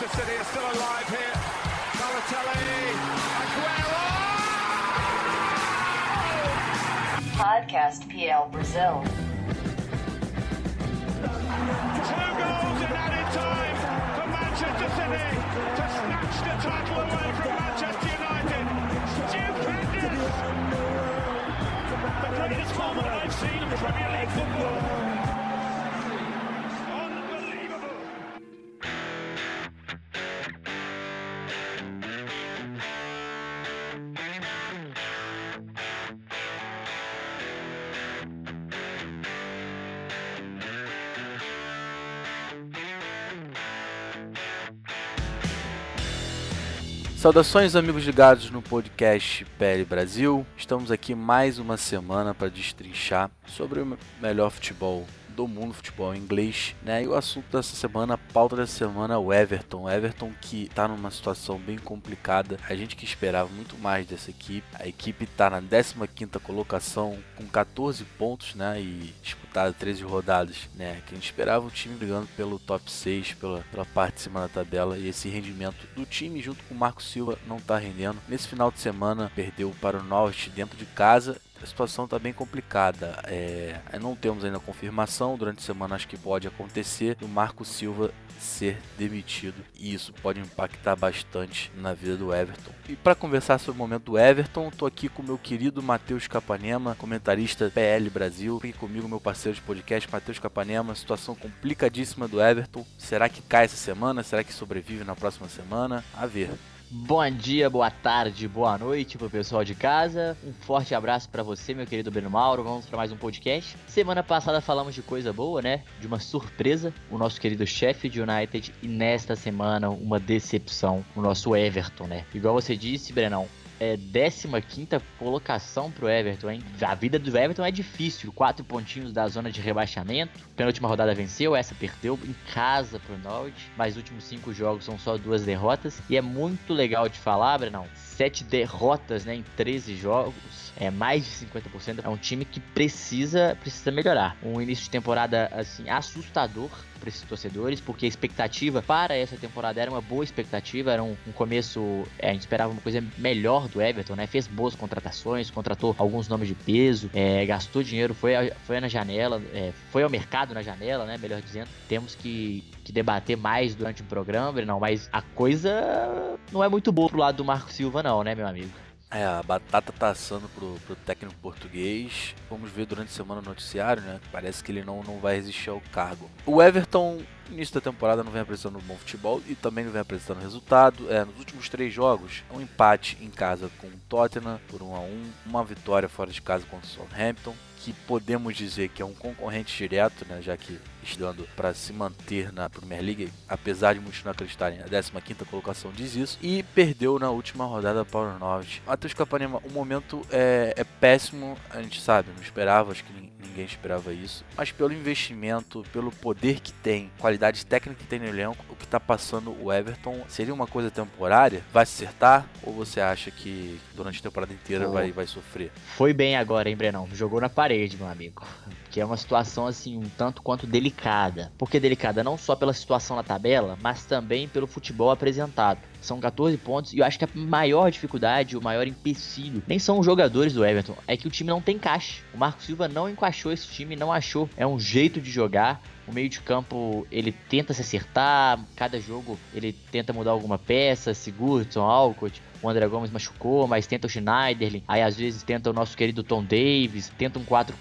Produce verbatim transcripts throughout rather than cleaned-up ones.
Manchester City are still alive here. Balotelli, Aguero! Podcast P L Brazil. Two goals in added time for Manchester City to snatch the title away from Manchester United. Stupendous! The greatest moment I've seen in Premier League football. Saudações, amigos ligados no podcast P L Brasil. Estamos aqui mais uma semana para destrinchar sobre o melhor futebol do mundo, futebol inglês, né? E o assunto dessa semana, a pauta dessa semana, é o Everton. O Everton que está numa situação bem complicada. A gente que esperava muito mais dessa equipe. A equipe está na décima quinta colocação com catorze pontos, né? E disputaram treze rodadas, né? Que a gente esperava o time brigando pelo top seis, pela, pela parte de cima da tabela. E esse rendimento do time junto com o Marco Silva não está rendendo. Nesse final de semana perdeu para o Norwich dentro de casa. A situação está bem complicada, é, não temos ainda confirmação, durante a semana acho que pode acontecer o Marco Silva ser demitido e isso pode impactar bastante na vida do Everton. E para conversar sobre o momento do Everton, estou aqui com o meu querido Matheus Capanema, comentarista P L Brasil, e comigo meu parceiro de podcast, Matheus Capanema. Situação complicadíssima do Everton, será que cai essa semana? Será que sobrevive na próxima semana? A ver. Bom dia, boa tarde, boa noite pro pessoal de casa. Um forte abraço pra você, meu querido Breno Mauro. Vamos pra mais um podcast. Semana passada falamos de coisa boa, né? De uma surpresa, o nosso querido Sheffield United. E nesta semana, uma decepção, o nosso Everton, né? Igual você disse, Brenão, é décima quinta colocação pro Everton, hein? A vida do Everton é difícil. Quatro pontinhos da zona de rebaixamento. Penúltima rodada venceu, essa perdeu em casa pro Norwich. Mas os últimos cinco jogos são só duas derrotas. E é muito legal de falar, Brenão. Sete derrotas, né, em treze jogos. É mais de cinquenta por cento. É um time que precisa, precisa melhorar. Um início de temporada, assim, assustador para esses torcedores, porque a expectativa para essa temporada era uma boa expectativa, era um, um começo, é, a gente esperava uma coisa melhor do Everton, né? Fez boas contratações, contratou alguns nomes de peso, é, gastou dinheiro, foi, a, foi na janela, é, foi ao mercado na janela, né? Melhor dizendo, temos que, que debater mais durante o programa, não, mas a coisa não é muito boa pro lado do Marco Silva não, né, meu amigo? É, a batata tá assando pro, pro técnico português. Vamos ver durante a semana o noticiário, né? Parece que ele não, não vai resistir ao cargo. O Everton, no início da temporada, não vem apresentando um bom futebol e também não vem apresentando resultado. É, nos últimos três jogos, um empate em casa com o Tottenham por um a um, uma vitória fora de casa contra o Southampton, que podemos dizer que é um concorrente direto, né, já que estando para se manter na Premier League, apesar de muitos não acreditarem, a décima quinta colocação diz isso, e perdeu na última rodada para o Norwich. Matheus Capanema, o momento é, é péssimo, a gente sabe, não esperava, acho que ninguém, ninguém esperava isso, mas pelo investimento, pelo poder que tem, qualidade técnica que tem no elenco, o que está passando o Everton, seria uma coisa temporária? Vai se acertar? Ou você acha que durante a temporada inteira oh. vai, vai sofrer? Foi bem agora, hein, Brenão? Jogou na parede, meu amigo, que é uma situação assim um tanto quanto delicada. Porque delicada não só pela situação na tabela, mas também pelo futebol apresentado. São catorze pontos e eu acho que a maior dificuldade, o maior empecilho, nem são os jogadores do Everton, é que o time não tem caixa. O Marco Silva não encaixou esse time, não achou. É um jeito de jogar. O meio de campo, ele tenta se acertar, cada jogo ele tenta mudar alguma peça, Sigurdsson, Walcott, o André Gomes machucou, mas tenta o Schneiderlin, aí às vezes tenta o nosso querido Tom Davies, tenta um quatro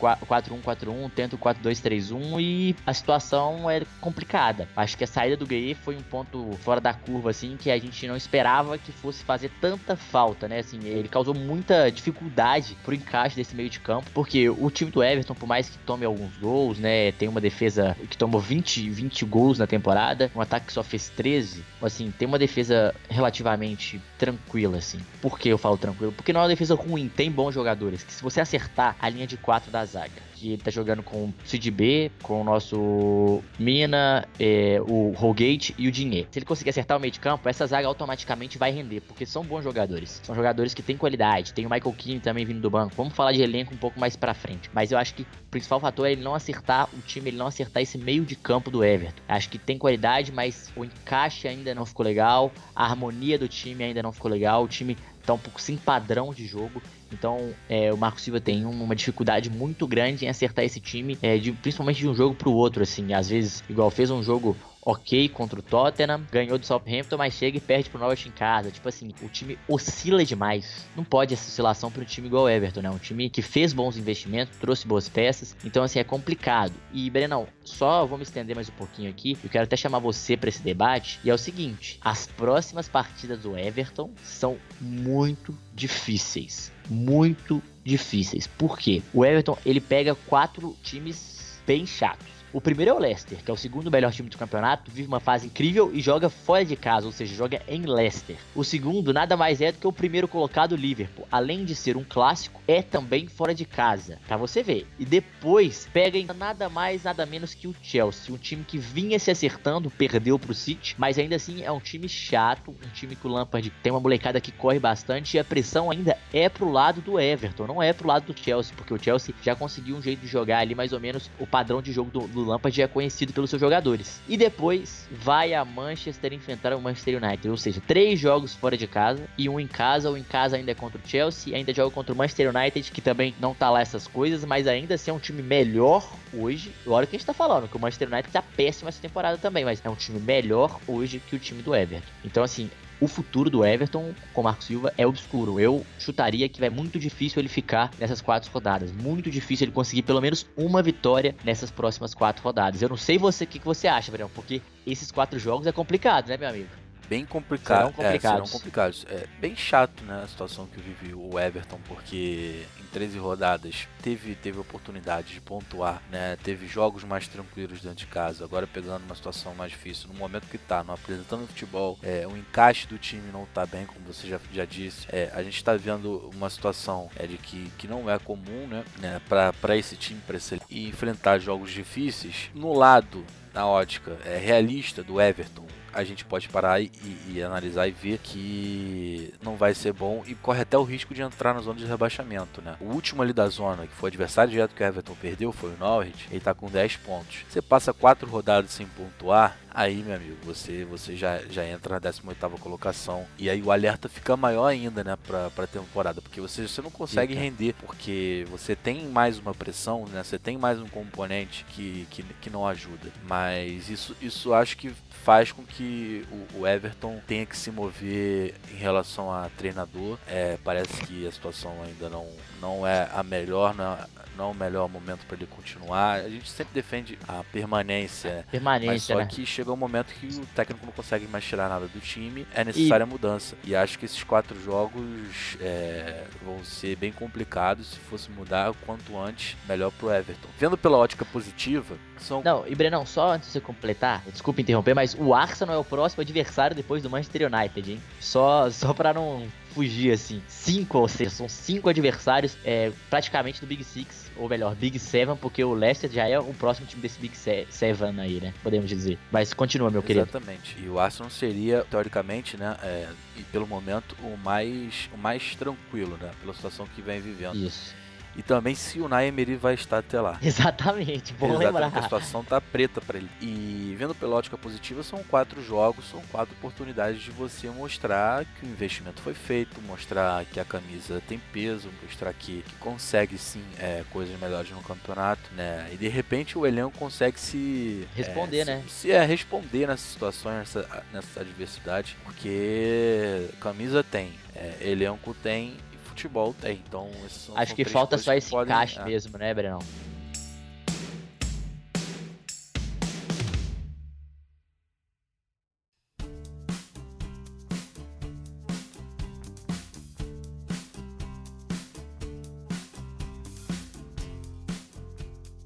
um quatro um, tenta um quatro dois três um e a situação é complicada. Acho que a saída do Gueye foi um ponto fora da curva, assim, que a gente não esperava que fosse fazer tanta falta, né, assim, ele causou muita dificuldade pro encaixe desse meio de campo, porque o time do Everton, por mais que tome alguns gols, né, tem uma defesa que tomou vinte gols na temporada, um ataque que só fez treze, assim, tem uma defesa relativamente tranquila, assim. Por que eu falo tranquilo? Porque não é uma defesa ruim, tem bons jogadores, que se você acertar a linha de quatro da zaga, que ele tá jogando com o Sidibé, com o nosso Mina, é, o Holgate e o Digne. Se ele conseguir acertar o meio de campo, essa zaga automaticamente vai render, porque são bons jogadores. São jogadores que têm qualidade. Tem o Michael Kim também vindo do banco. Vamos falar de elenco um pouco mais pra frente. Mas eu acho que o principal fator é ele não acertar o time, ele não acertar esse meio de campo do Everton. Acho que tem qualidade, mas o encaixe ainda não ficou legal, a harmonia do time ainda não ficou legal, o time tá um pouco sem padrão de jogo. Então é, o Marco Silva tem uma dificuldade muito grande em acertar esse time, é, de, principalmente de um jogo pro outro, assim. Às vezes, igual fez um jogo ok contra o Tottenham, ganhou do Southampton, mas chega e perde pro Norwich em casa. Tipo assim, o time oscila demais. Não pode essa oscilação para um time igual o Everton, né? Um time que fez bons investimentos, trouxe boas peças. Então, assim, é complicado. E, Brenão, só vou me estender mais um pouquinho aqui. Eu quero até chamar você para esse debate. E é o seguinte, as próximas partidas do Everton são muito difíceis. Muito difíceis. Por quê? O Everton, ele pega quatro times bem chatos. O primeiro é o Leicester, que é o segundo melhor time do campeonato, vive uma fase incrível e joga fora de casa, ou seja, joga em Leicester. O segundo nada mais é do que o primeiro colocado, o Liverpool. Além de ser um clássico, é também fora de casa, pra você ver. E depois pega em nada mais, nada menos que o Chelsea, um time que vinha se acertando, perdeu pro City, mas ainda assim é um time chato, um time que o Lampard tem uma molecada que corre bastante e a pressão ainda é pro lado do Everton, não é pro lado do Chelsea, porque o Chelsea já conseguiu um jeito de jogar ali, mais ou menos o padrão de jogo do O Lampard já é conhecido pelos seus jogadores. E depois vai a Manchester enfrentar o Manchester United, ou seja, três jogos fora de casa e um em casa, ou em casa ainda é contra o Chelsea, ainda joga contra o Manchester United, que também não tá lá essas coisas, mas ainda assim é um time melhor hoje. Olha o que a gente tá falando, que o Manchester United tá péssimo essa temporada também, mas é um time melhor hoje que o time do Everton. Então, assim, o futuro do Everton com o Marco Silva é obscuro. Eu chutaria que vai muito difícil ele ficar nessas quatro rodadas. Muito difícil ele conseguir pelo menos uma vitória nessas próximas quatro rodadas. Eu não sei você o que, que você acha, Breno, porque esses quatro jogos é complicado, né, meu amigo? Bem complicado. Serão complicados. É, serão complicados. É bem chato, né, a situação que vive o Everton, porque em treze rodadas teve, teve oportunidade de pontuar, né, teve jogos mais tranquilos dentro de casa, agora pegando uma situação mais difícil, no momento que tá, não apresentando futebol, é, o encaixe do time não tá bem, como você já, já disse, é, a gente tá vendo uma situação é, de que, que não é comum, né, né pra, pra esse time, pra esse, e enfrentar jogos difíceis, no lado, na ótica é, realista do Everton, a gente pode parar e, e, e analisar e ver que não vai ser bom e corre até o risco de entrar na zona de rebaixamento, né? O último ali da zona, que foi o adversário direto que o Everton perdeu, foi o Norwich, ele tá com dez pontos. Você passa quatro rodadas sem pontuar, aí, meu amigo, você, você já, já entra na décima oitava colocação e aí o alerta fica maior ainda, né, pra, pra temporada, porque você, você não consegue Eita. render, porque você tem mais uma pressão, né? Você tem mais um componente que, que, que não ajuda, mas isso, isso acho que faz com que o Everton tenha que se mover em relação a treinador. É, parece que a situação ainda não, não é a melhor, não é, não é o melhor momento para ele continuar. A gente sempre defende a permanência, permanência mas só né? que chega um momento que o técnico não consegue mais tirar nada do time, é necessária e... mudança. E acho que esses quatro jogos é, vão ser bem complicados. Se fosse mudar, quanto antes, melhor pro Everton. Vendo pela ótica positiva, são... Não, e Brenão, só antes de você completar, desculpa interromper, mas o Arsenal é o próximo adversário depois do Manchester United, hein? Só, só pra não fugir, assim. Cinco, ou seja, são cinco adversários é, praticamente do Big Six, ou melhor, Big Seven, porque o Leicester já é o próximo time desse Big Seven aí, né? Podemos dizer. Mas continua, meu querido. Exatamente. E o Arsenal seria, teoricamente, né, é, pelo momento, o mais, o mais tranquilo, né? Pela situação que vem vivendo. Isso. E também se o Unai Emery vai estar até lá. Exatamente, bom Exatamente, lembrar. Porque a situação tá preta para ele. E vendo pela ótica positiva, são quatro jogos, são quatro oportunidades de você mostrar que o investimento foi feito, mostrar que a camisa tem peso, mostrar que, que consegue sim é, coisas melhores no campeonato, né? E de repente o elenco consegue se... Responder, é, né? Se, se é, responder nessas situações, nessa, nessa adversidade, porque camisa tem, é, elenco tem... futebol tem, então... São, Acho são que falta só esse podem... encaixe ah. mesmo, né, Brenão?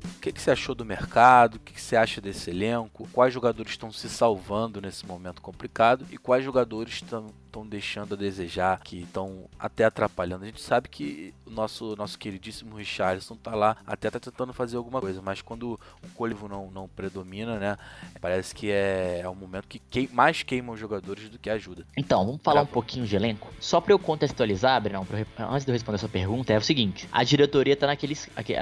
O que, que você achou do mercado? O que, que você acha desse elenco? Quais jogadores estão se salvando nesse momento complicado? E quais jogadores estão estão deixando a desejar, que estão até atrapalhando. A gente sabe que o nosso, nosso queridíssimo Richarlison tá lá, até tá tentando fazer alguma coisa, mas quando o coletivo não, não predomina, né, parece que é, é um momento que queim, mais queima os jogadores do que ajuda. Então, vamos falar pra um foi. pouquinho de elenco? Só pra eu contextualizar, Breno, antes de eu responder a sua pergunta, é o seguinte, a diretoria tá naquele,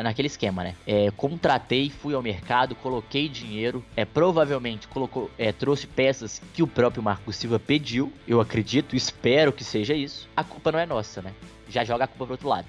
naquele esquema, né, é, contratei, fui ao mercado, coloquei dinheiro, é, provavelmente colocou, é, trouxe peças que o próprio Marco Silva pediu, eu acredito, espero que seja isso, a culpa não é nossa, né, já joga a culpa pro outro lado.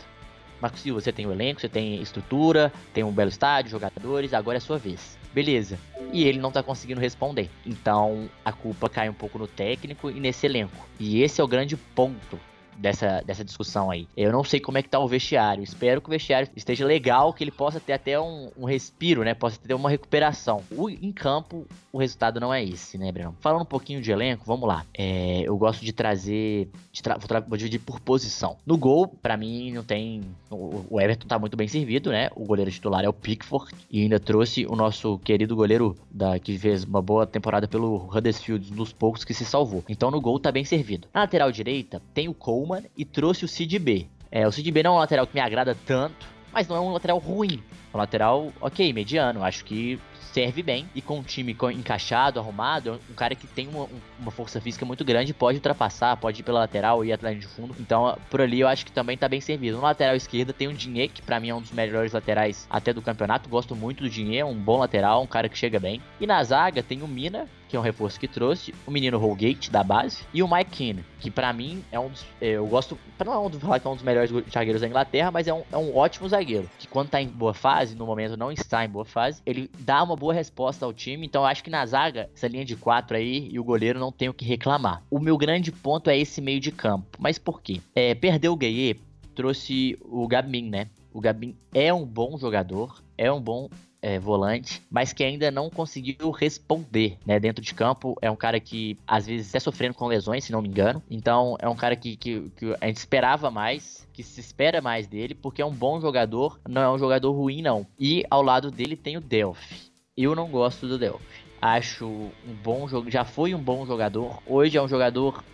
Marco Silva, você tem o elenco, você tem estrutura, tem um belo estádio, jogadores, agora é a sua vez. Beleza. E ele não tá conseguindo responder. Então, a culpa cai um pouco no técnico e nesse elenco. E esse é o grande ponto dessa, dessa discussão aí. Eu não sei como é que tá o vestiário. Espero que o vestiário esteja legal, que ele possa ter até um, um respiro, né? Possa ter uma recuperação. O, em campo, o resultado não é esse, né, Breno? Falando um pouquinho de elenco, vamos lá. É, eu gosto de trazer... De tra- vou, tra- vou dividir por posição. No gol, pra mim, não tem... O Everton tá muito bem servido, né? O goleiro titular é o Pickford. E ainda trouxe o nosso querido goleiro da, que fez uma boa temporada pelo Huddersfield, dos poucos que se salvou. Então no gol tá bem servido. Na lateral direita tem o Coleman e trouxe o Sidibé. É, o Sidibé não é um lateral que me agrada tanto, mas não é um lateral ruim. É um lateral, ok, mediano. Acho que serve bem. E com um time encaixado, arrumado, um cara que tem uma, uma força física muito grande, pode ultrapassar, pode ir pela lateral e ir atrás de fundo. Então, por ali, eu acho que também tá bem servido. Na lateral esquerda tem o Digne, que pra mim é um dos melhores laterais até do campeonato. Gosto muito do Digne, um bom lateral, um cara que chega bem. E na zaga tem o Mina, que é um reforço que trouxe, o menino Holgate da base, e o Mike Kim, que pra mim é um dos, eu gosto, pra não falar que é um dos melhores zagueiros da Inglaterra, mas é um, é um ótimo zagueiro, que quando tá em boa fase, no momento não está em boa fase, ele dá uma boa resposta ao time. Então eu acho que na zaga, essa linha de quatro aí, e o goleiro, não tem o que reclamar. O meu grande ponto é esse meio de campo, mas por quê? É, perdeu o Gueye, trouxe o Gabin, né? O Gabin é um bom jogador, é um bom... É, volante, mas que ainda não conseguiu responder, né, dentro de campo. É um cara que, às vezes, está sofrendo com lesões, se não me engano. Então, é um cara que, que, que a gente esperava mais, que se espera mais dele, porque é um bom jogador, não é um jogador ruim, não. E, ao lado dele, tem o Delph. Eu não gosto do Delph. Acho um bom jogo, já foi um bom jogador, hoje é um jogador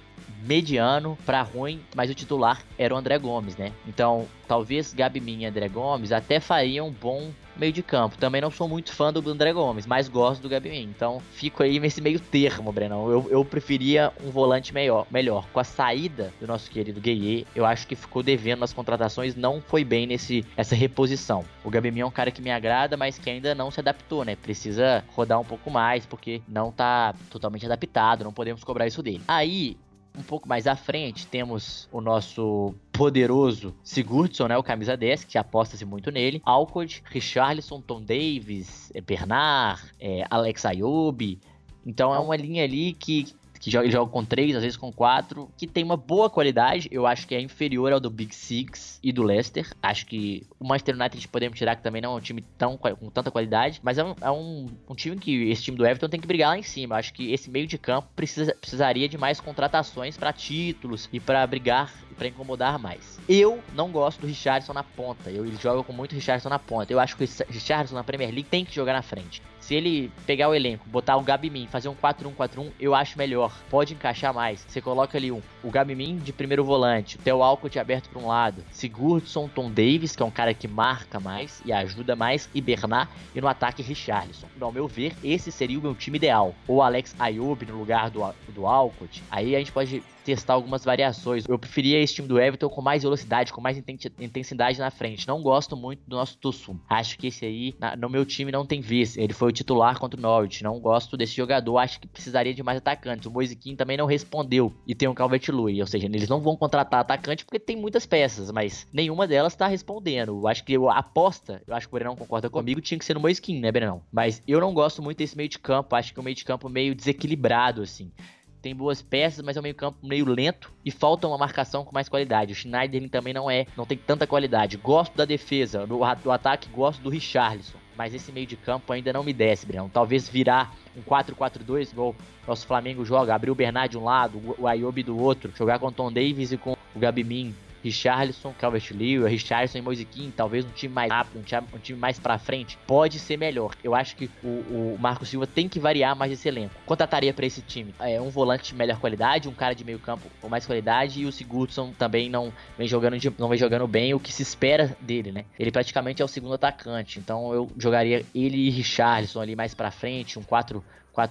mediano pra ruim, mas o titular era o André Gomes, né? Então, talvez Gabin e André Gomes até fariam um bom meio de campo. Também não sou muito fã do André Gomes, mas gosto do Gabin. Então, fico aí nesse meio termo, Brenão. Eu, eu preferia um volante melhor, melhor. Com a saída do nosso querido Gueye, eu acho que ficou devendo nas contratações, não foi bem nesse, essa reposição. O Gabin é um cara que me agrada, mas que ainda não se adaptou, né? Precisa rodar um pouco mais, porque não tá totalmente adaptado, não podemos cobrar isso dele. Aí... Um pouco mais à frente, temos o nosso poderoso Sigurdsson, né, o camisa dez, que aposta-se muito nele. Walcott, Richarlison, Tom Davies, Bernard, é, Alex Iwobi. Então é uma linha ali que, que joga, joga com três, às vezes com quatro, que tem uma boa qualidade. Eu acho que é inferior ao do Big Six e do Leicester. Acho que o Manchester United podemos tirar, que também não é um time tão, com tanta qualidade, mas é, um, é um, um time que esse time do Everton tem que brigar lá em cima. Eu acho que esse meio de campo precisa, precisaria de mais contratações para títulos e para brigar, para incomodar mais. Eu não gosto do Richarlison na ponta. Eu, ele joga com muito Richarlison na ponta. Eu acho que o Richarlison na Premier League tem que jogar na frente. Se ele pegar o elenco, botar o Gabin, fazer um quatro um quatro um, eu acho melhor. Pode encaixar mais. Você coloca ali um, o Gabin de primeiro volante, o Theo Walcott aberto para um lado, Sigurdsson, Tom Davies, que é um cara que marca mais e ajuda mais, e Bernard, e no ataque Richarlison. Ao meu ver, esse seria o meu time ideal. Ou Alex Iwobi no lugar do, do Walcott. Aí a gente pode testar algumas variações. Eu preferia esse time do Everton com mais velocidade, com mais intensidade na frente. Não gosto muito do nosso Tosun. Acho que esse aí, na, no meu time, não tem vez. Ele foi o titular contra o Norwich. Não gosto desse jogador. Acho que precisaria de mais atacantes. O Moise King também não respondeu. E tem o Calvert-Lewin. Ou seja, eles não vão contratar atacante porque tem muitas peças, mas nenhuma delas tá respondendo. Eu acho que eu, a aposta, eu acho que o Brenão concorda comigo, tinha que ser no Moise King, né, Brenão? Mas eu não gosto muito desse meio de campo. Acho que é um meio de campo meio desequilibrado, assim. Tem boas peças, mas é um meio campo meio lento e falta uma marcação com mais qualidade. O Schneiderlin também não é, não tem tanta qualidade. Gosto da defesa, do, do ataque gosto do Richarlison, mas esse meio de campo ainda não me desce, Breno. Talvez virar um quatro quatro dois, igual o nosso Flamengo joga, abrir o Bernard de um lado, o Iwobi do outro, jogar com o Tom Davies e com o Gabin Richarlison, Calvert-Lewin, Richarlison e Moise King, talvez um time mais rápido, um time, um time mais pra frente, pode ser melhor. Eu acho que o, o Marco Silva tem que variar mais esse elenco. Contrataria pra esse time é, um volante de melhor qualidade, um cara de meio campo com mais qualidade, e o Sigurdsson também não vem jogando, de, não vem jogando bem o que se espera dele, né? Ele praticamente é o segundo atacante, então eu jogaria ele e Richarlison ali mais pra frente, um quatro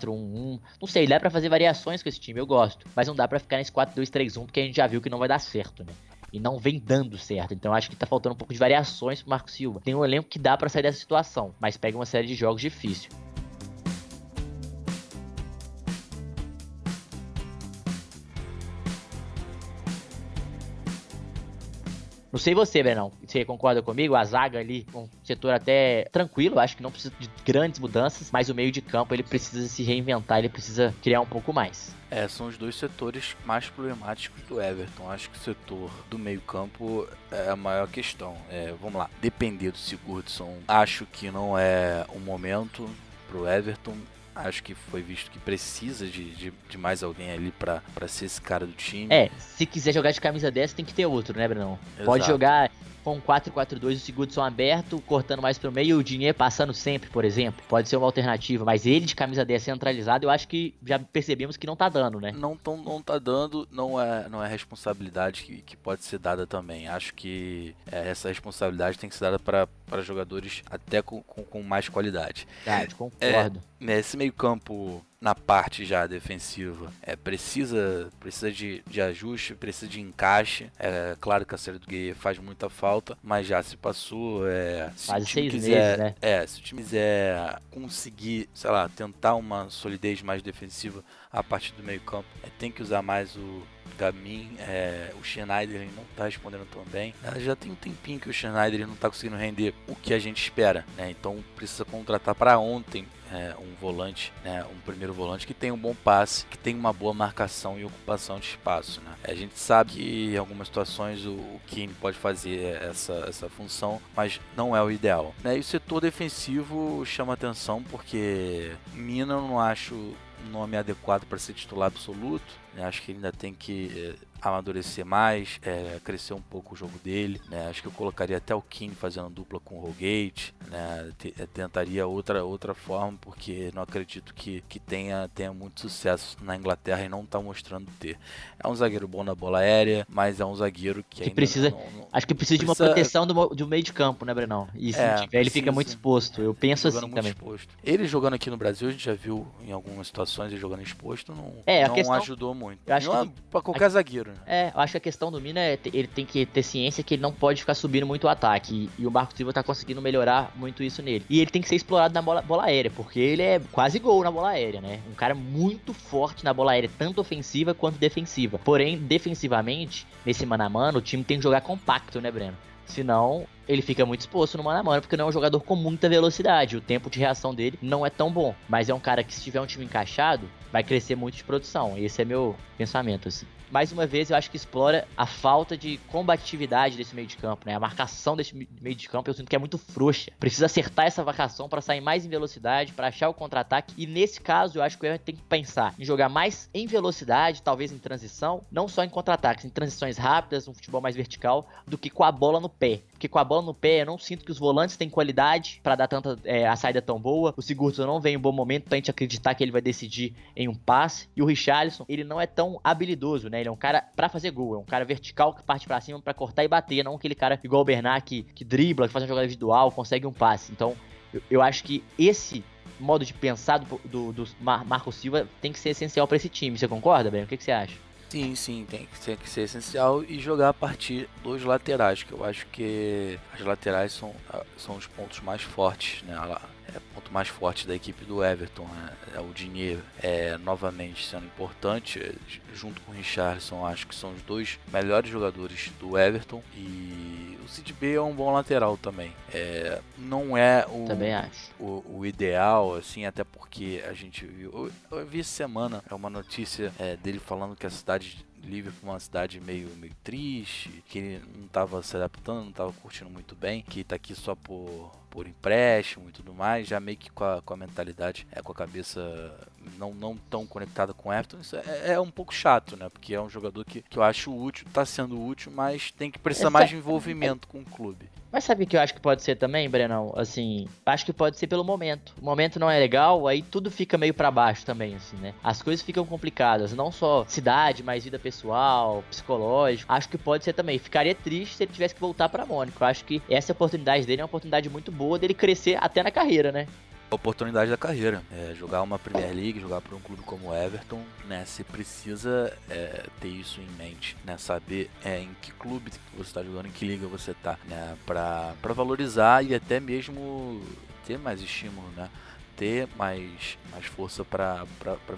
um um, não sei, dá pra fazer variações com esse time, eu gosto, mas não dá pra ficar nesse quatro dois três um, porque a gente já viu que não vai dar certo, né? E não vem dando certo, então acho que tá faltando um pouco de variações pro Marco Silva. Tem um elenco que dá pra sair dessa situação, mas pega uma série de jogos difícil. Não sei você, Bernão, você concorda comigo? A zaga ali, um setor até tranquilo, acho que não precisa de grandes mudanças, mas o meio de campo ele precisa se reinventar, ele precisa criar um pouco mais. É, são os dois setores mais problemáticos do Everton. Acho que o setor do meio campo é a maior questão. É, vamos lá, depender do Sigurdsson, acho que não é o momento pro Everton. Acho que foi visto que precisa de, de, de mais alguém ali pra, pra ser esse cara do time. É, se quiser jogar de camisa dez, tem que ter outro, né, Breno? Exato. Pode jogar com quatro quatro dois, o Sigurdsson aberto, cortando mais pro meio, o Digne passando sempre, por exemplo. Pode ser uma alternativa, mas ele de camisa dez centralizado, eu acho que já percebemos que não tá dando, né? Não, tão, não tá dando, não é, não é responsabilidade que, que pode ser dada também. Acho que é, essa responsabilidade tem que ser dada pra, pra jogadores até com, com, com mais qualidade. Ah, eu concordo. É, nesse meio campo, na parte já defensiva, é, precisa, precisa de, de ajuste, precisa de encaixe. É claro que a série do Gueye faz muita falta, mas já se passou. É, se faz o time seis quiser, meses, né? É, se o time quiser conseguir, sei lá, tentar uma solidez mais defensiva a partir do meio campo, é, tem que usar mais o Gabin. É, o Schneiderlin não tá respondendo tão bem. É, já tem um tempinho que o Schneiderlin não tá conseguindo render o que a gente espera, né? Então precisa contratar para ontem. É, um volante, né, um primeiro volante que tem um bom passe, que tem uma boa marcação e ocupação de espaço, né? A gente sabe que em algumas situações o, o Keane pode fazer essa, essa função, mas não é o ideal, né? E o setor defensivo chama atenção porque Mina eu não acho um nome adequado para ser titular absoluto, né? Acho que ele ainda tem que é, amadurecer mais, é, crescer um pouco o jogo dele, né? Acho que eu colocaria até o Kim fazendo dupla com o Holgate, né? T- tentaria outra, outra forma, porque não acredito que, que tenha, tenha muito sucesso na Inglaterra e não está mostrando ter. É um zagueiro bom na bola aérea, mas é um zagueiro que, que ainda precisa, não, não, acho que precisa, precisa de uma proteção do, do meio de campo, né, Brenão? E se é, tiver, precisa, ele fica muito exposto, eu penso assim também. Exposto. Ele jogando aqui no Brasil, a gente já viu em algumas situações ele jogando exposto, não, é, a não questão, ajudou muito. Não para qualquer a, zagueiro. É, eu acho que a questão do Mina é, ele tem que ter ciência que ele não pode ficar subindo muito o ataque, e, e o Marco Silva tá conseguindo melhorar muito isso nele, e ele tem que ser explorado na bola, bola aérea, porque ele é quase gol na bola aérea, né, um cara muito forte na bola aérea, tanto ofensiva quanto defensiva, porém, defensivamente nesse mano a mano, o time tem que jogar compacto, né, Breno, senão ele fica muito exposto no mano a mano, porque não é um jogador com muita velocidade, o tempo de reação dele não é tão bom, mas é um cara que se tiver um time encaixado, vai crescer muito de produção, esse é meu pensamento, assim. Mais uma vez, eu acho que explora a falta de combatividade desse meio de campo, né? A marcação desse meio de campo eu sinto que é muito frouxa. Precisa acertar essa marcação para sair mais em velocidade, para achar o contra-ataque. E nesse caso, eu acho que o Everton tem que pensar em jogar mais em velocidade, talvez em transição, não só em contra-ataques, em transições rápidas, um futebol mais vertical, do que com a bola no pé. Porque com a bola no pé, eu não sinto que os volantes têm qualidade para dar tanta é, a saída tão boa. O Sigurdsson não vem em um bom momento pra gente acreditar que ele vai decidir em um passe. E o Richarlison, ele não é tão habilidoso, né? Ele é um cara pra fazer gol, é um cara vertical que parte pra cima pra cortar e bater, não aquele cara igual o Bernard que, que dribla, que faz uma jogada individual, consegue um passe. Então, eu, eu acho que esse modo de pensar do, do, do Mar- Marco Silva tem que ser essencial pra esse time. Você concorda, Breno? O que, que você acha? Sim, sim, tem que, ser, tem que ser essencial e jogar a partir dos laterais, que eu acho que as laterais são, são os pontos mais fortes, né? É o ponto mais forte da equipe do Everton, né? É o Digne é, novamente sendo importante, junto com o Richarlison, acho que são os dois melhores jogadores do Everton, e o Sidibé é um bom lateral também, é, não é o, também acho. O, o ideal, assim, até porque a gente viu, eu, eu vi essa semana uma notícia é, dele falando que a cidade Liverpool é uma cidade meio, meio triste, que ele não estava se adaptando, não estava curtindo muito bem, que está aqui só por, por empréstimo e tudo mais, já meio que com a, com a mentalidade, é, com a cabeça não, não tão conectada com o Everton, isso é, é um pouco chato, né? Porque é um jogador que, que eu acho útil, tá sendo útil, mas tem que precisar mais de envolvimento com o clube. Mas sabe o que eu acho que pode ser também, Brenão? Assim, acho que pode ser pelo momento. O momento não é legal, aí tudo fica meio pra baixo também, assim, né? As coisas ficam complicadas, não só cidade, mas vida pessoal, psicológico. Acho que pode ser também. Ficaria triste se ele tivesse que voltar pra Mônaco. Acho que essa oportunidade dele é uma oportunidade muito boa dele crescer até na carreira, né? A oportunidade da carreira, é, jogar uma Premier League, jogar para um clube como o Everton, né, você precisa é, ter isso em mente, né, saber é, em que clube você está jogando, em que liga você está, né, para para valorizar e até mesmo ter mais estímulo, né, ter mais, mais força para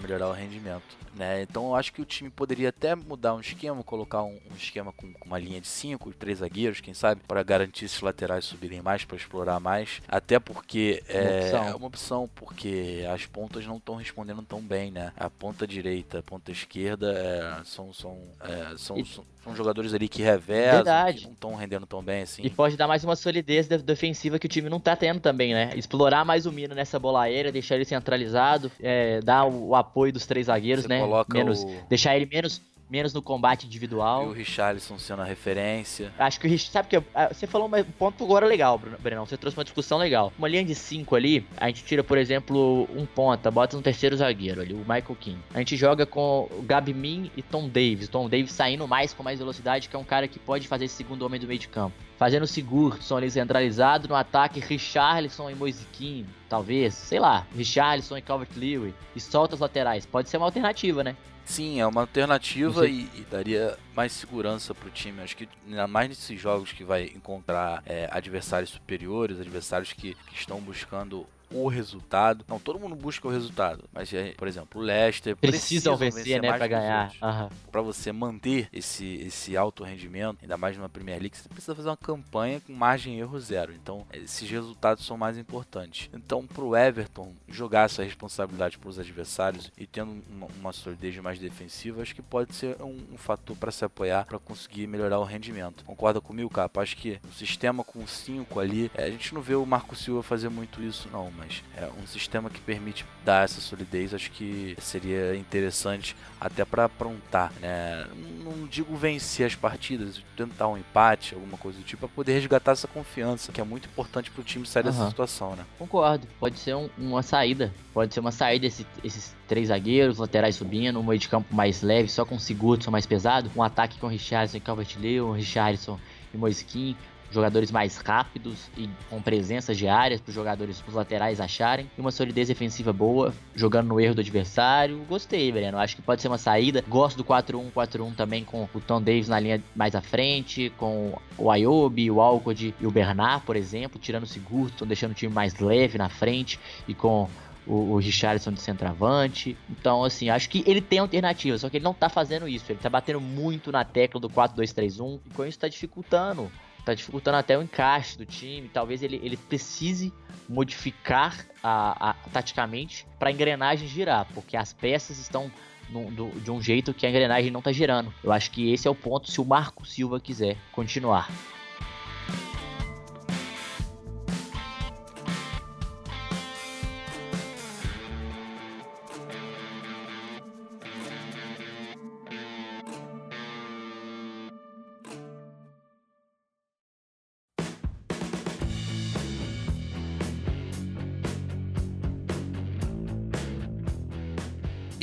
melhorar o rendimento, né? Então eu acho que o time poderia até mudar um esquema, colocar um, um esquema com, com uma linha de cinco, três zagueiros, quem sabe, para garantir esses laterais subirem mais, para explorar mais, até porque é uma, é uma opção, porque as pontas não estão respondendo tão bem, né? A ponta direita, a ponta esquerda é, são, são, é, são, e... são, são jogadores ali que revezam, que não estão rendendo tão bem assim. E pode dar mais uma solidez defensiva que o time não tá tendo também, né? Explorar mais o Mina nessa bola aérea, deixar ele centralizado, é, dar o, o apoio dos três zagueiros, você, né? Menos, o... Deixar ele menos, menos no combate individual. E o Richarlison sendo a referência. Acho que o Richarlison... Sabe que você falou um ponto agora legal, Brenão. Você trouxe uma discussão legal. Uma linha de cinco ali, a gente tira, por exemplo, um ponta, bota um terceiro zagueiro ali, o Michael Kim. A gente joga com o Gabin e Tom Davies. Tom Davies saindo mais, com mais velocidade, que é um cara que pode fazer esse segundo homem do meio de campo. Fazendo o Sigurdsson ali centralizado no ataque, Richarlison e Moise King, talvez, sei lá, Richarlison e Calvert-Lewin, e solta os laterais. Pode ser uma alternativa, né? Sim, é uma alternativa e, e daria mais segurança pro time. Acho que ainda mais nesses jogos que vai encontrar é, adversários superiores, adversários que, que estão buscando o resultado. Não, todo mundo busca o resultado, mas, por exemplo, o Leicester precisa vencer, vencer, né, para ganhar. Uhum. Para você manter esse, esse alto rendimento, ainda mais numa Premier League, você precisa fazer uma campanha com margem erro zero. Então, esses resultados são mais importantes. Então, para o Everton jogar essa responsabilidade para os adversários e tendo uma, uma solidez mais defensiva, acho que pode ser um, um fator para se apoiar, para conseguir melhorar o rendimento. Concorda comigo, Capa? Acho que o sistema com cinco ali, é, a gente não vê o Marco Silva fazer muito isso, não. Mas é um sistema que permite dar essa solidez, acho que seria interessante até para aprontar, né? Não digo vencer as partidas, tentar um empate, alguma coisa do tipo, para poder resgatar essa confiança, que é muito importante para o time sair uhum. dessa situação, né? Concordo, pode ser um, uma saída, pode ser uma saída esse, esses três zagueiros, laterais subindo, um meio de campo mais leve, só com o Sigurdsson mais pesado, um ataque com o Richarlison e Calvert-Lewin, Richarlison e Moise King, jogadores mais rápidos e com presenças diárias para os jogadores, os laterais acharem, e uma solidez defensiva boa, jogando no erro do adversário. Gostei, Breno, acho que pode ser uma saída. Gosto do quatro um quatro um também, com o Tom Davies na linha mais à frente, com o Iwobi, o Walcott e o Bernard, por exemplo, tirando o Sigurdsson, deixando o time mais leve na frente, e com o Richarlison de centroavante. Então, assim, acho que ele tem alternativa, só que ele não tá fazendo isso, ele tá batendo muito na tecla do quatro dois três um, e com isso tá dificultando Tá dificultando até o encaixe do time. Talvez ele, ele precise modificar a, a, taticamente para a engrenagem girar, porque as peças estão no, do, de um jeito que a engrenagem não está girando. Eu acho que esse é o ponto, se o Marco Silva quiser continuar.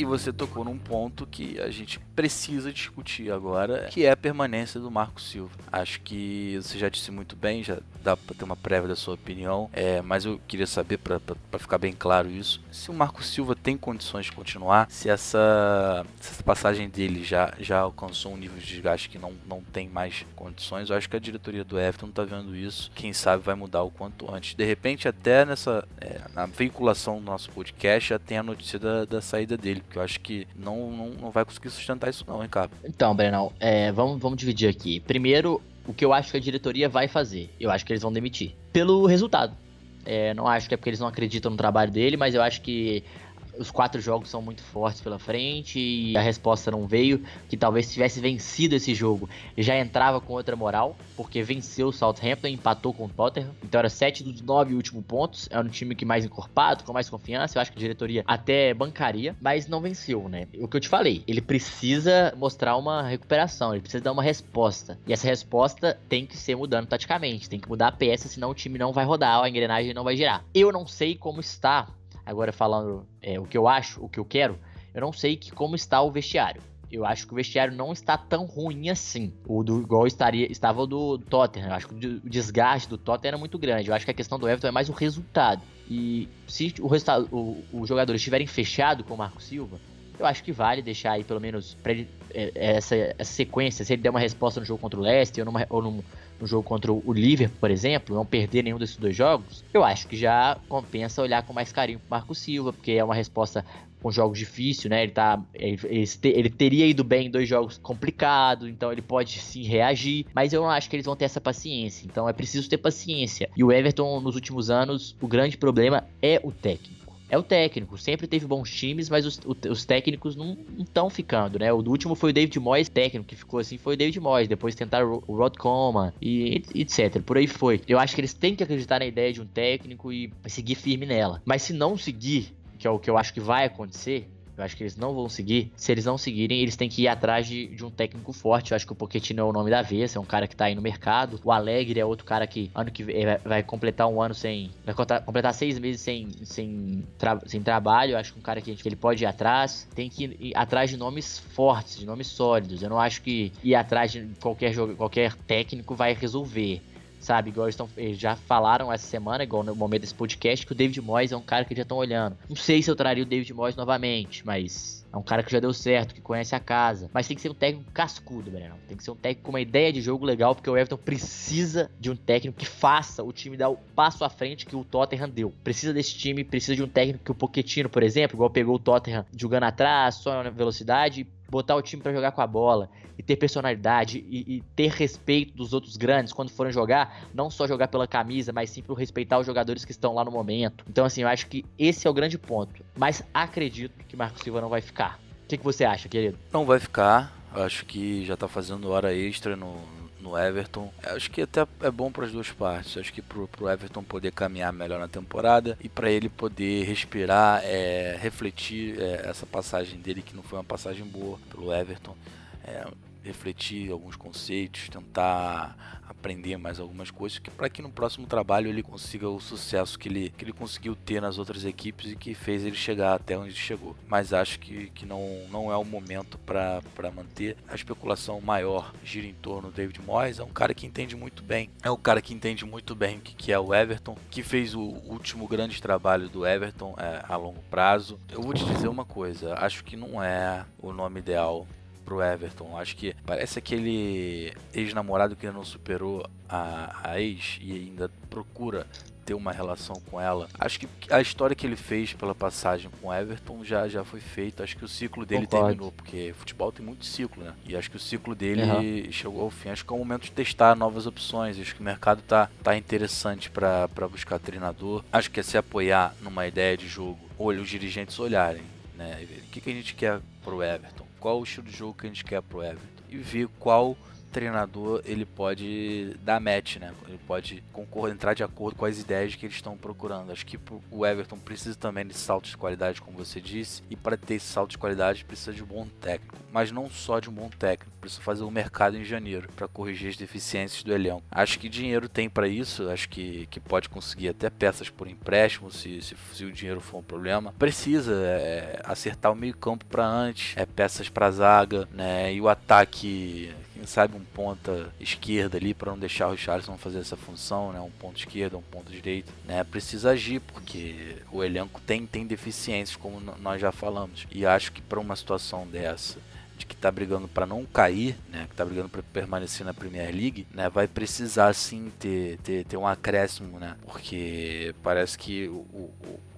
E você tocou num ponto que a gente precisa discutir agora, que é a permanência do Marco Silva. Acho que você já disse muito bem, já dá para ter uma prévia da sua opinião, é, mas eu queria saber, para ficar bem claro isso, se o Marco Silva tem condições de continuar, se essa, se essa passagem dele já, já alcançou um nível de desgaste que não, não tem mais condições. Eu acho que a diretoria do Everton tá vendo isso, quem sabe vai mudar o quanto antes. De repente, até nessa é, na veiculação do nosso podcast, já tem a notícia da, da saída dele, porque eu acho que não, não, não vai conseguir sustentar isso não, hein, Cabo? Então, Brenão, é, vamos, vamos dividir aqui. Primeiro, o que eu acho que a diretoria vai fazer. Eu acho que eles vão demitir. Pelo resultado. É, não acho que é porque eles não acreditam no trabalho dele, mas eu acho que os quatro jogos são muito fortes pela frente e a resposta não veio, que talvez se tivesse vencido esse jogo já entrava com outra moral, porque venceu o Southampton, empatou com o Tottenham, então era sete dos nove últimos pontos, era um time que mais encorpado, com mais confiança, eu acho que a diretoria até bancaria, mas não venceu, né? O que eu te falei, ele precisa mostrar uma recuperação, ele precisa dar uma resposta, e essa resposta tem que ser mudando taticamente, tem que mudar a peça, senão o time não vai rodar, a engrenagem não vai girar. Eu não sei como está... Agora falando é, o que eu acho, o que eu quero, eu não sei que, como está o vestiário. Eu acho que o vestiário não está tão ruim assim. O do, igual estaria, estava o do Tottenham. Eu acho que o desgaste do Tottenham era muito grande. Eu acho que a questão do Everton é mais o resultado. E se o resultado, o, os jogadores estiverem fechados com o Marco Silva, eu acho que vale deixar aí pelo menos pra ele, essa, essa sequência. Se ele der uma resposta no jogo contra o Leicester ou, numa, ou num, no jogo contra o Liverpool, por exemplo, não perder nenhum desses dois jogos, eu acho que já compensa olhar com mais carinho pro Marco Silva, porque é uma resposta com jogos difíceis, né? Ele, tá, ele, ele, ele teria ido bem em dois jogos complicados, então ele pode sim reagir, mas eu não acho que eles vão ter essa paciência, então é preciso ter paciência. E o Everton, nos últimos anos, o grande problema é o técnico. É o técnico, sempre teve bons times, mas os, os técnicos não estão ficando, né? O último foi o David Moyes, técnico que ficou assim foi o David Moyes, depois tentaram o Rod Coleman e etc, por aí foi. Eu acho que eles têm que acreditar na ideia de um técnico e seguir firme nela, mas se não seguir, que é o que eu acho que vai acontecer, eu acho que eles não vão seguir, se eles não seguirem, eles têm que ir atrás de, de um técnico forte. Eu acho que o Pochettino é o nome da vez, é um cara que tá aí no mercado, o Allegri é outro cara que ano que vem vai, vai completar um ano sem, vai completar seis meses sem, sem, tra, sem trabalho, eu acho que um cara que, que ele pode ir atrás, tem que ir atrás de nomes fortes, de nomes sólidos. Eu não acho que ir atrás de qualquer, jogo, qualquer técnico vai resolver, sabe, igual eles, tão, eles já falaram essa semana, igual no momento desse podcast, que o David Moyes é um cara que já estão olhando. Não sei se eu traria o David Moyes novamente, mas é um cara que já deu certo, que conhece a casa. Mas tem que ser um técnico cascudo, Breno. Tem que ser um técnico com uma ideia de jogo legal, porque o Everton precisa de um técnico que faça o time dar o passo à frente que o Tottenham deu. Precisa desse time, precisa de um técnico que o Pochettino, por exemplo, igual pegou o Tottenham jogando atrás, só na velocidade, botar o time pra jogar com a bola e ter personalidade e, e ter respeito dos outros grandes quando forem jogar, não só jogar pela camisa, mas sim por respeitar os jogadores que estão lá no momento. Então assim, eu acho que esse é o grande ponto, mas acredito que Marco Silva não vai ficar. O que, que você acha, querido? Não vai ficar, acho que já tá fazendo hora extra no, no Everton, acho que até é bom para as duas partes, acho que pro, pro Everton poder caminhar melhor na temporada e para ele poder respirar, é, refletir é, essa passagem dele que não foi uma passagem boa pelo Everton, é, refletir alguns conceitos, tentar aprender mais algumas coisas, que para que no próximo trabalho ele consiga o sucesso que ele, que ele conseguiu ter nas outras equipes e que fez ele chegar até onde chegou. Mas acho que, que não, não é o momento para manter. A especulação maior gira em torno do David Moyes, é um cara que entende muito bem, é um cara que entende muito bem o que, que é o Everton, que fez o último grande trabalho do Everton é, a longo prazo. Eu vou te dizer uma coisa, acho que não é o nome ideal pro Everton, acho que parece aquele ex-namorado que ainda não superou a, a ex e ainda procura ter uma relação com ela. Acho que a história que ele fez pela passagem com o Everton já, já foi feita, acho que o ciclo dele Concordo. terminou, porque futebol tem muito ciclo, né? E acho que o ciclo dele uhum. chegou ao fim, acho que é o momento de testar novas opções, acho que o mercado tá, tá interessante para buscar treinador, acho que é se apoiar numa ideia de jogo, olha os dirigentes olharem, né? O que, que a gente quer pro Everton? Qual o estilo de jogo que a gente quer pro Everton e ver qual treinador ele pode dar match, né? Ele pode concordar, entrar de acordo com as ideias que eles estão procurando. Acho que o Everton precisa também de saltos de qualidade, como você disse, e para ter esse salto de qualidade precisa de um bom técnico, mas não só de um bom técnico, precisa fazer o mercado em janeiro para corrigir as deficiências do elenco. Acho que dinheiro tem para isso, acho que, que pode conseguir até peças por empréstimo se, se, se o dinheiro for um problema. Precisa é, acertar o meio-campo para antes, é, peças para zaga, né? E o ataque, quem sabe um ponta esquerda ali para não deixar o Richarlison fazer essa função, né? Um ponto esquerdo, um ponto direito, né? Precisa agir porque o elenco tem, tem deficiências, como nós já falamos. E acho que para uma situação dessa, de que está brigando para não cair, né? Que está brigando para permanecer na Premier League, né? Vai precisar sim ter, ter, ter um acréscimo, né? Porque parece que o,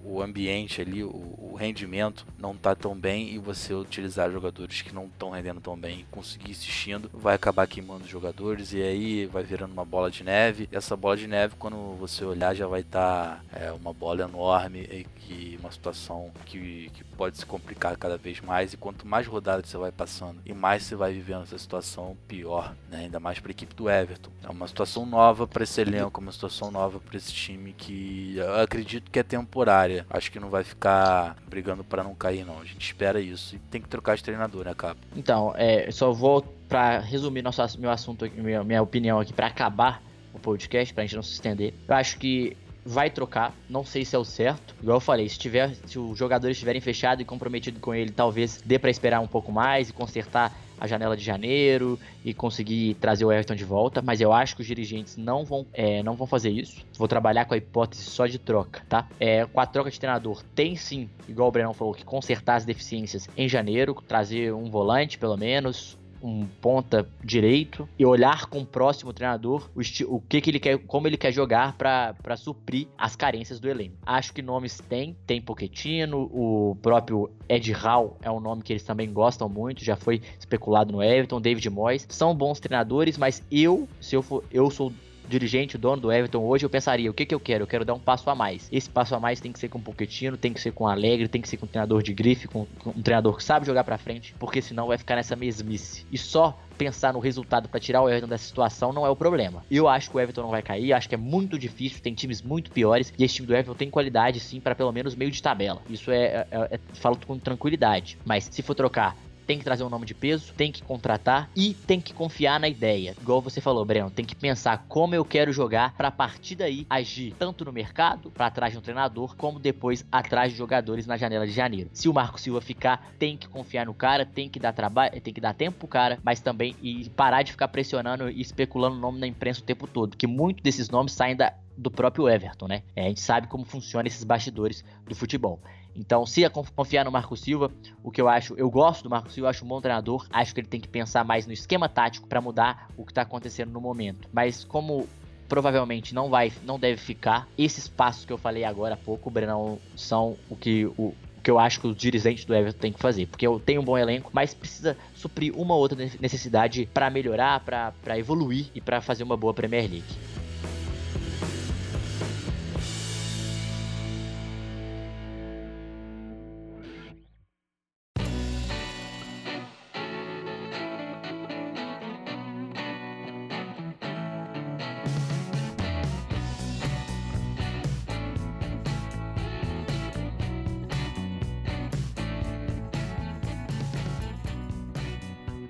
o o ambiente ali, o, o rendimento não tá tão bem, e você utilizar jogadores que não estão rendendo tão bem e conseguir insistindo, vai acabar queimando os jogadores, e aí vai virando uma bola de neve, e essa bola de neve, quando você olhar, já vai estar tá, é, uma bola enorme, e que uma situação que, que pode se complicar cada vez mais, e quanto mais rodadas você vai passando e mais você vai vivendo essa situação, pior, né? Ainda mais para a equipe do Everton. É uma situação nova para esse elenco, uma situação nova para esse time, que eu acredito que é temporária. Acho que não vai ficar brigando para não cair, não. A gente espera isso. E tem que trocar de treinador, né, Cabo? Então, é, só vou para resumir nosso, meu assunto, minha, minha opinião aqui, para acabar o podcast, para a gente não se estender. Eu acho que vai trocar, não sei se é o certo, igual eu falei, se tiver, se os jogadores estiverem fechados e comprometidos com ele, talvez dê para esperar um pouco mais e consertar a janela de janeiro e conseguir trazer o Everton de volta, mas eu acho que os dirigentes não vão, é, não vão fazer isso. Vou trabalhar com a hipótese só de troca, tá? É, com a troca de treinador, tem sim, igual o Brenão falou, que consertar as deficiências em janeiro, trazer um volante pelo menos, um ponta direito, e olhar com o próximo treinador o, esti- o que, que ele quer, como ele quer jogar para suprir as carências do elenco. Acho que nomes tem, tem Pochettino, o próprio Ed Howe é um nome que eles também gostam muito, já foi especulado no Everton, David Moyes, são bons treinadores, mas eu, se eu for, eu sou dirigente, o dono do Everton hoje, eu pensaria, o que que eu quero? Eu quero dar um passo a mais. Esse passo a mais tem que ser com o Pochettino, tem que ser com o Allegri, tem que ser com um treinador de grife, com, com um treinador que sabe jogar pra frente, porque senão vai ficar nessa mesmice. E só pensar no resultado pra tirar o Everton dessa situação não é o problema. Eu acho que o Everton não vai cair, acho que é muito difícil, tem times muito piores, e esse time do Everton tem qualidade sim pra pelo menos meio de tabela. Isso é, é, é falo com tranquilidade. Mas se for trocar, tem que trazer um nome de peso, tem que contratar e tem que confiar na ideia. Igual você falou, Breno, tem que pensar como eu quero jogar para a partir daí agir tanto no mercado, para trás de um treinador, como depois atrás de jogadores na janela de janeiro. Se o Marco Silva ficar, tem que confiar no cara, tem que dar trabalho, tem que dar tempo pro cara, mas também e parar de ficar pressionando e especulando o nome na imprensa o tempo todo, que muitos desses nomes saem da, do próprio Everton, né? É, a gente sabe como funciona esses bastidores do futebol. Então, se confiar no Marco Silva, o que eu acho, eu gosto do Marco Silva, eu acho um bom treinador, acho que ele tem que pensar mais no esquema tático para mudar o que está acontecendo no momento. Mas como provavelmente não vai, não deve ficar, esses passos que eu falei agora há pouco, Brenão, são o que o que eu acho que os dirigentes do Everton tem que fazer, porque eu tenho um bom elenco, mas precisa suprir uma ou outra necessidade para melhorar, para para evoluir e para fazer uma boa Premier League.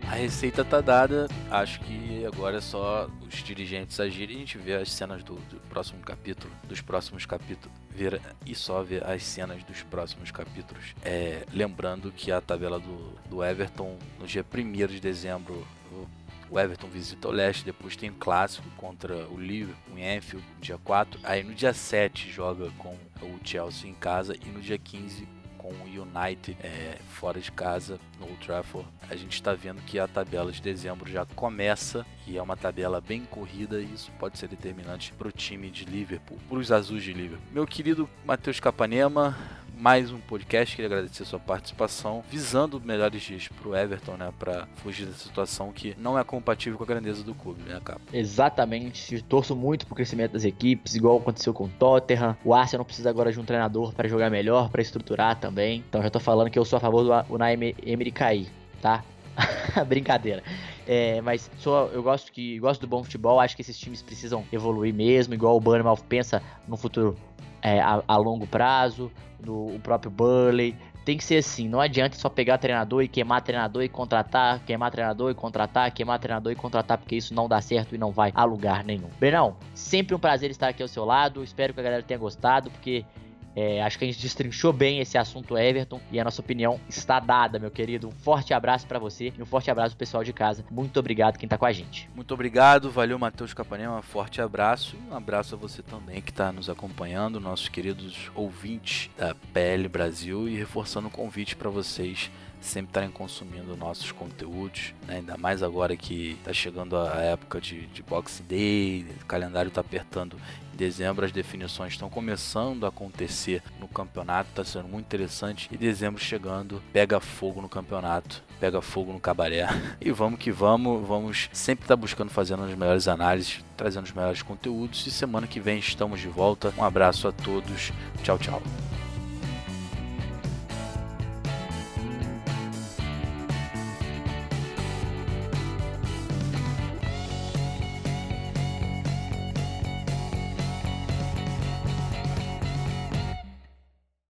A receita tá dada, acho que agora é só os dirigentes agirem, e a gente vê as cenas do, do próximo capítulo, dos próximos capítulos, ver, e só ver as cenas dos próximos capítulos. É, lembrando que a tabela do, do Everton, no dia primeiro de dezembro, o Everton visita o Leste, depois tem um clássico contra o Liverpool em Anfield, no dia quatro, aí no dia sete joga com o Chelsea em casa, e no dia quinze com o United é, fora de casa, no Old Trafford. A gente está vendo que a tabela de dezembro já começa, e é uma tabela bem corrida, e isso pode ser determinante para o time de Liverpool, para os azuis de Liverpool. Meu querido Matheus Capanema, mais um podcast, queria agradecer a sua participação, visando melhores dias para o Everton, né, para fugir dessa situação que não é compatível com a grandeza do clube, né, Capa? Exatamente, torço muito para o crescimento das equipes, igual aconteceu com o Tottenham. O Arsenal precisa agora de um treinador para jogar melhor, para estruturar também. Então já tô falando que eu sou a favor do Unai Emery cair, tá? Brincadeira. É, mas só eu gosto que gosto do bom futebol, acho que esses times precisam evoluir mesmo, igual o Burnley pensa no futuro é, a, a longo prazo, do, o próprio Burnley. Tem que ser assim, não adianta só pegar treinador e queimar treinador e contratar, queimar treinador e contratar, queimar treinador e contratar, porque isso não dá certo e não vai a lugar nenhum. Bernão, sempre um prazer estar aqui ao seu lado, espero que a galera tenha gostado, porque é, acho que a gente destrinchou bem esse assunto Everton e a nossa opinião está dada, meu querido. Um forte abraço para você e um forte abraço pro pessoal de casa. Muito obrigado quem tá com a gente. Muito obrigado, valeu Matheus Capanema, um forte abraço e um abraço a você também que tá nos acompanhando, nossos queridos ouvintes da P L Brasil, e reforçando o convite para vocês sempre estarem consumindo nossos conteúdos, né? Ainda mais agora que está chegando a época de, de Boxing Day, o calendário está apertando em dezembro, as definições estão começando a acontecer no campeonato, está sendo muito interessante, e dezembro chegando, pega fogo no campeonato, pega fogo no cabaré, e vamos que vamos, vamos sempre estar tá buscando fazendo as melhores análises, trazendo os melhores conteúdos, e semana que vem estamos de volta, um abraço a todos, tchau, tchau.